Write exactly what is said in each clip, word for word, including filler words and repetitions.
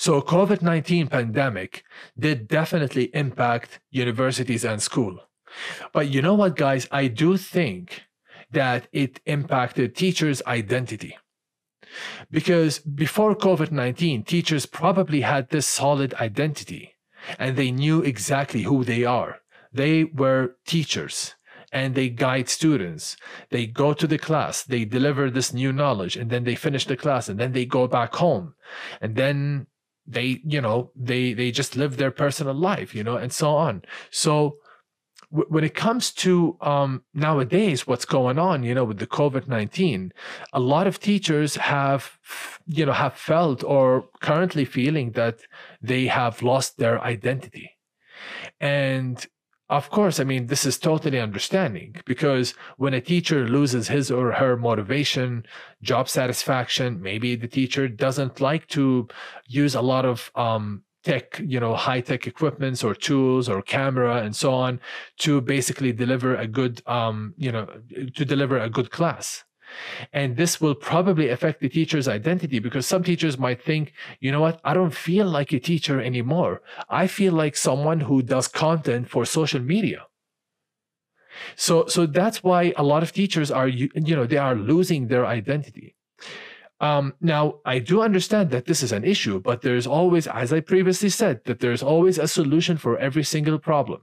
So COVID nineteen pandemic did definitely impact universities and school. But you know what, guys? I do think that it impacted teachers' identity. Because before COVID nineteen, teachers probably had this solid identity and they knew exactly who they are. They were teachers and they guide students. They go to the class, they deliver this new knowledge, and then they finish the class, and then they go back home. And then they, you know, they, they just live their personal life, you know, and so on. So when it comes to um, nowadays, what's going on, you know, with the COVID nineteen, a lot of teachers have, you know, have felt or currently feeling that they have lost their identity. And of course, I mean, this is totally understanding, because when a teacher loses his or her motivation, job satisfaction, maybe the teacher doesn't like to use a lot of um, tech, you know, high-tech equipments or tools or camera and so on to basically deliver a good, um, you know, to deliver a good class. And this will probably affect the teacher's identity, because some teachers might think, you know what, I don't feel like a teacher anymore. I feel like someone who does content for social media. So, so that's why a lot of teachers are, you know, they are losing their identity. Um, now, I do understand that this is an issue, but there's always, as I previously said, that there's always a solution for every single problem.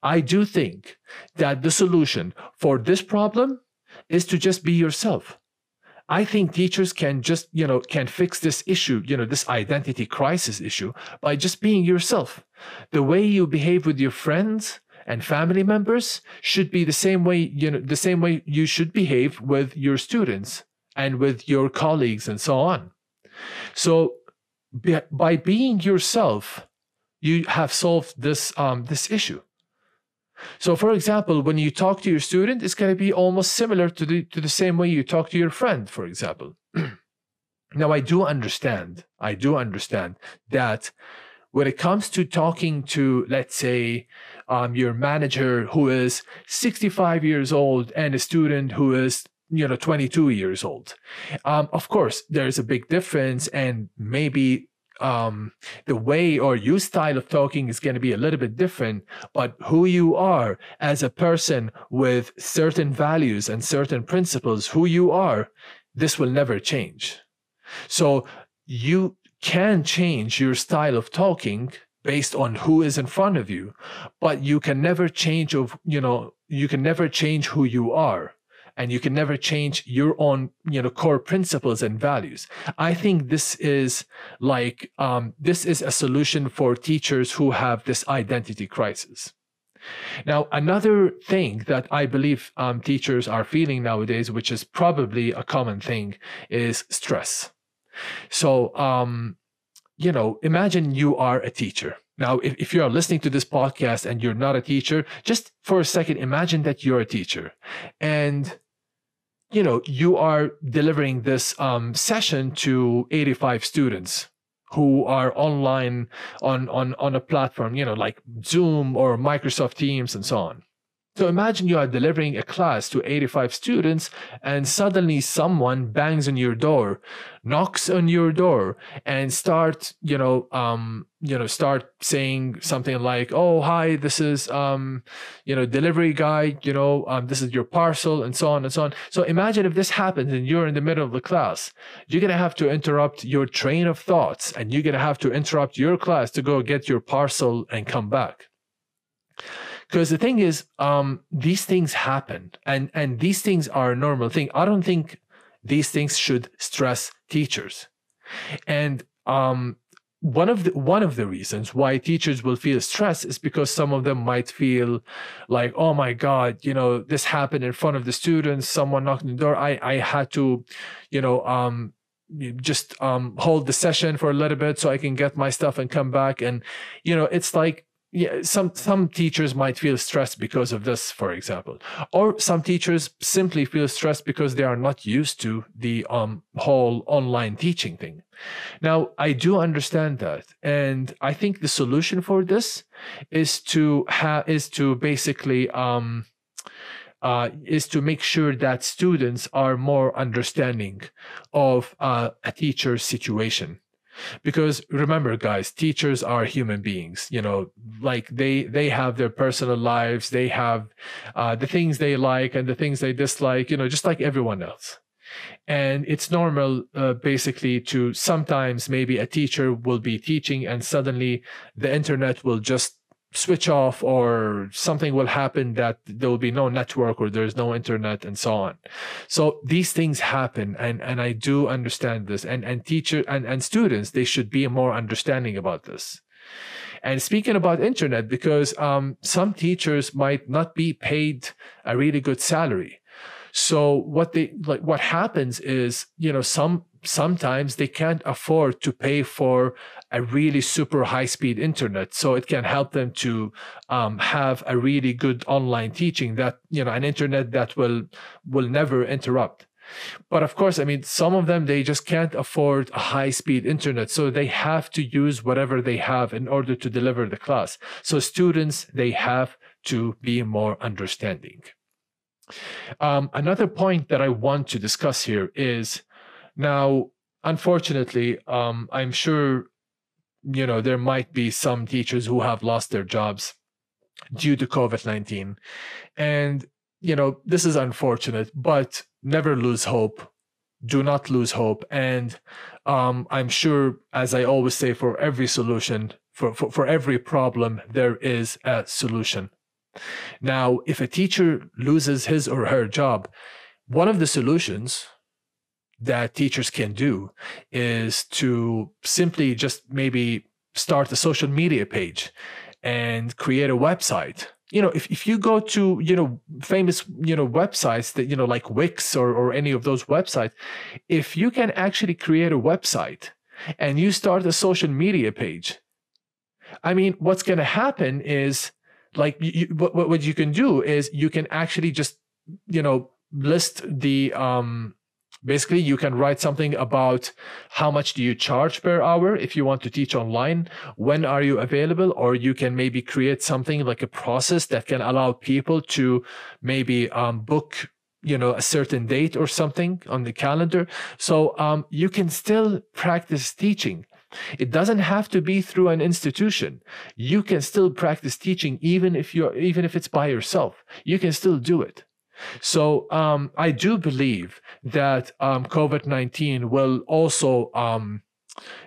I do think that the solution for this problem is to just be yourself. I think teachers can just, you know, can fix this issue, you know, this identity crisis issue by just being yourself. The way you behave with your friends and family members should be the same way, you know, the same way you should behave with your students and with your colleagues and so on. So by being yourself, you have solved this, um, this issue. So for example, when you talk to your student, it's going to be almost similar to the, to the same way you talk to your friend, for example. Now, I do understand, I do understand that when it comes to talking to, let's say, um, your manager who is sixty-five years old and a student who is, you know, twenty-two years old, um, of course, there's a big difference, and maybe Um, the way or your style of talking is going to be a little bit different, but who you are as a person with certain values and certain principles, who you are, this will never change. So you can change your style of talking based on who is in front of you, but you can never change of, you know, you can never change who you are. And you can never change your own, you know, core principles and values. I think this is like, um, this is a solution for teachers who have this identity crisis. Now, another thing that I believe um, teachers are feeling nowadays, which is probably a common thing, is stress. So, um, you know, imagine you are a teacher. Now, if, if you are listening to this podcast and you're not a teacher, just for a second, imagine that you're a teacher. And you know, you are delivering this um, session to eighty-five students who are online on, on, on a platform, you know, like Zoom or Microsoft Teams and so on. So imagine you are delivering a class to eighty-five students, and suddenly someone bangs on your door, knocks on your door, and start, you know, um, you know, start saying something like, "Oh, hi, this is, um, you know, delivery guy. You know, um, this is your parcel," and so on and so on. So imagine if this happens and you're in the middle of the class, you're gonna have to interrupt your train of thoughts, and you're gonna have to interrupt your class to go get your parcel and come back. Because the thing is, um, these things happen, and, and these things are a normal thing. I don't think these things should stress teachers. And um, one of the, one of the reasons why teachers will feel stress is because some of them might feel like, oh my God, you know, this happened in front of the students. Someone knocked on the door. I, I had to, you know, um, just um, hold the session for a little bit so I can get my stuff and come back. And, you know, it's like, yeah, some some teachers might feel stressed because of this, for example, or some teachers simply feel stressed because they are not used to the um, whole online teaching thing. Now, I do understand that, and I think the solution for this is to have is to basically um, uh, is to make sure that students are more understanding of uh, a teacher's situation. Because remember, guys, teachers are human beings, you know, like they they have their personal lives, they have uh, the things they like and the things they dislike, you know, just like everyone else. And it's normal, uh, basically, to sometimes maybe a teacher will be teaching and suddenly the internet will just switch off, or something will happen that there will be no network or there's no internet and so on. So these things happen, and and I do understand this, and and teacher and and students, they should be more understanding about this. And speaking about internet, because um some teachers might not be paid a really good salary. So what they like what happens is, you know, some sometimes they can't afford to pay for a really super high-speed internet, so it can help them to um, have a really good online teaching, that, you know, an internet that will will never interrupt. But of course, I mean, some of them, they just can't afford a high-speed internet, so they have to use whatever they have in order to deliver the class. So students, they have to be more understanding. Um, another point that I want to discuss here is, now, unfortunately, um, I'm sure, you know, there might be some teachers who have lost their jobs due to COVID nineteen. And, you know, this is unfortunate, but never lose hope. Do not lose hope. And um, I'm sure, as I always say, for every solution, for, for, for every problem, there is a solution. Now, if a teacher loses his or her job, one of the solutions that teachers can do is to simply just maybe start a social media page and create a website. You know, if, if you go to, you know, famous, you know, websites that, you know, like Wix or, or any of those websites, if you can actually create a website and you start a social media page, I mean, what's going to happen is, like, you, what, what you can do is you can actually just, you know, list the, um, basically, you can write something about how much do you charge per hour if you want to teach online, when are you available, or you can maybe create something like a process that can allow people to maybe um, book, you know, a certain date or something on the calendar. So um, you can still practice teaching. It doesn't have to be through an institution. You can still practice teaching, even if you're, even if it's by yourself. You can still do it. So um, I do believe that um, COVID nineteen will also um,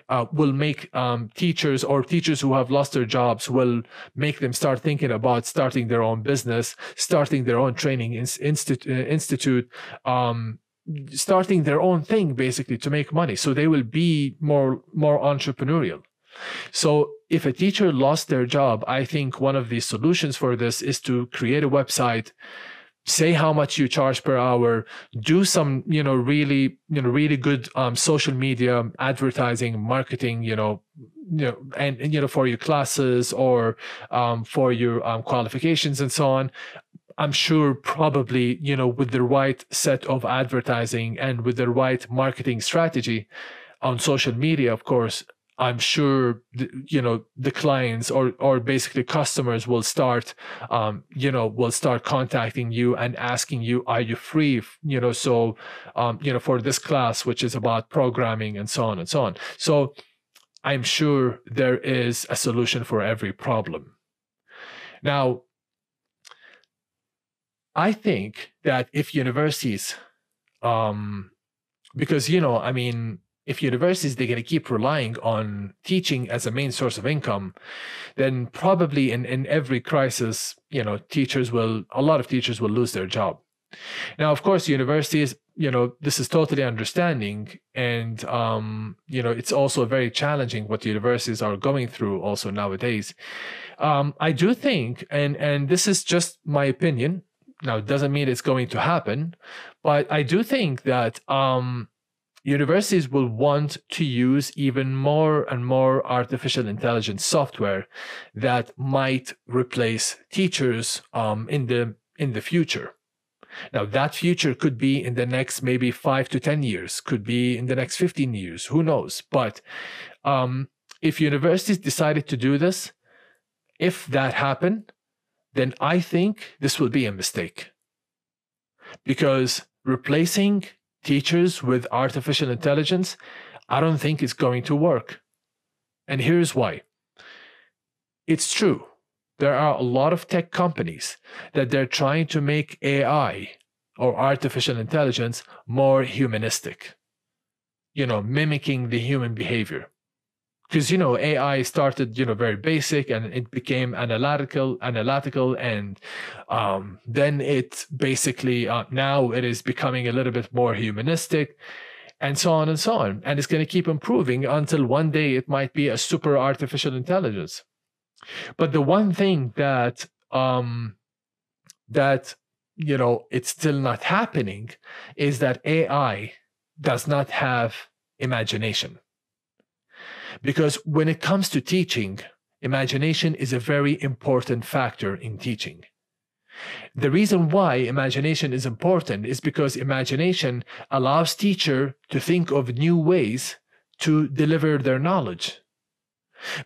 uh, will make um, teachers or teachers who have lost their jobs, will make them start thinking about starting their own business, starting their own training institute, institute um, starting their own thing, basically, to make money. So they will be more more entrepreneurial. So if a teacher lost their job, I think one of the solutions for this is to create a website, say how much you charge per hour, do some, you know, really, you know, really good um, social media advertising, marketing, you know, you know, and, and you know, for your classes or um, for your um, qualifications and so on. I'm sure, probably, you know, with the right set of advertising and with the right marketing strategy on social media, of course, I'm sure, you know, the clients or or basically customers will start, um, you know, will start contacting you and asking you, are you free? You know, so, um, you know, for this class, which is about programming and so on and so on. So I'm sure there is a solution for every problem. Now, I think that if universities, um, because, you know, I mean, if universities, they're going to keep relying on teaching as a main source of income, then probably in, in every crisis, you know, teachers will, a lot of teachers will lose their job. Now, of course, universities, you know, this is totally understanding. And, um, you know, it's also very challenging what universities are going through also nowadays. Um, I do think, and, and this is just my opinion, now, it doesn't mean it's going to happen, but I do think that um, universities will want to use even more and more artificial intelligence software that might replace teachers um, in the in the future. Now, that future could be in the next maybe five to ten years, could be in the next fifteen years, who knows? But um, if universities decided to do this, if that happened, then I think this will be a mistake. Because replacing teachers with artificial intelligence, I don't think it's going to work. And here's why. It's true. There are a lot of tech companies that they're trying to make A I or artificial intelligence more humanistic. You know, mimicking the human behavior. Because, you know, A I started, you know, very basic, and it became analytical, analytical, and um, then it basically, uh, now it is becoming a little bit more humanistic, and so on and so on. And it's going to keep improving until one day it might be a super artificial intelligence. But the one thing that, um, that, you know, it's still not happening is that A I does not have imagination. Because when it comes to teaching, imagination is a very important factor in teaching. The reason why imagination is important is because imagination allows teacher to think of new ways to deliver their knowledge.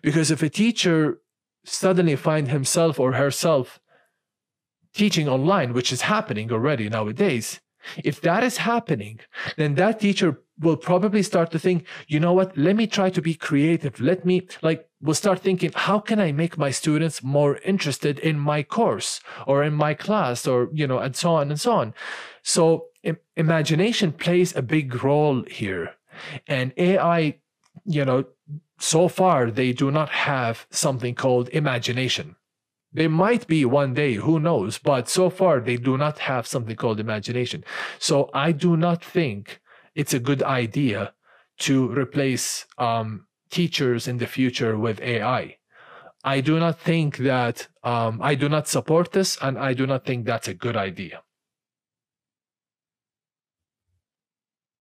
Because if a teacher suddenly finds himself or herself teaching online, which is happening already nowadays, if that is happening, then that teacher will probably start to think, you know what, let me try to be creative. Let me, like, we'll start thinking, how can I make my students more interested in my course or in my class, or, you know, and so on and so on. So im- imagination plays a big role here. And A I, you know, so far, they do not have something called imagination. They might be one day, who knows, but so far they do not have something called imagination. So I do not think it's a good idea to replace um, teachers in the future with A I. I do not think that, um, I do not support this, and I do not think that's a good idea.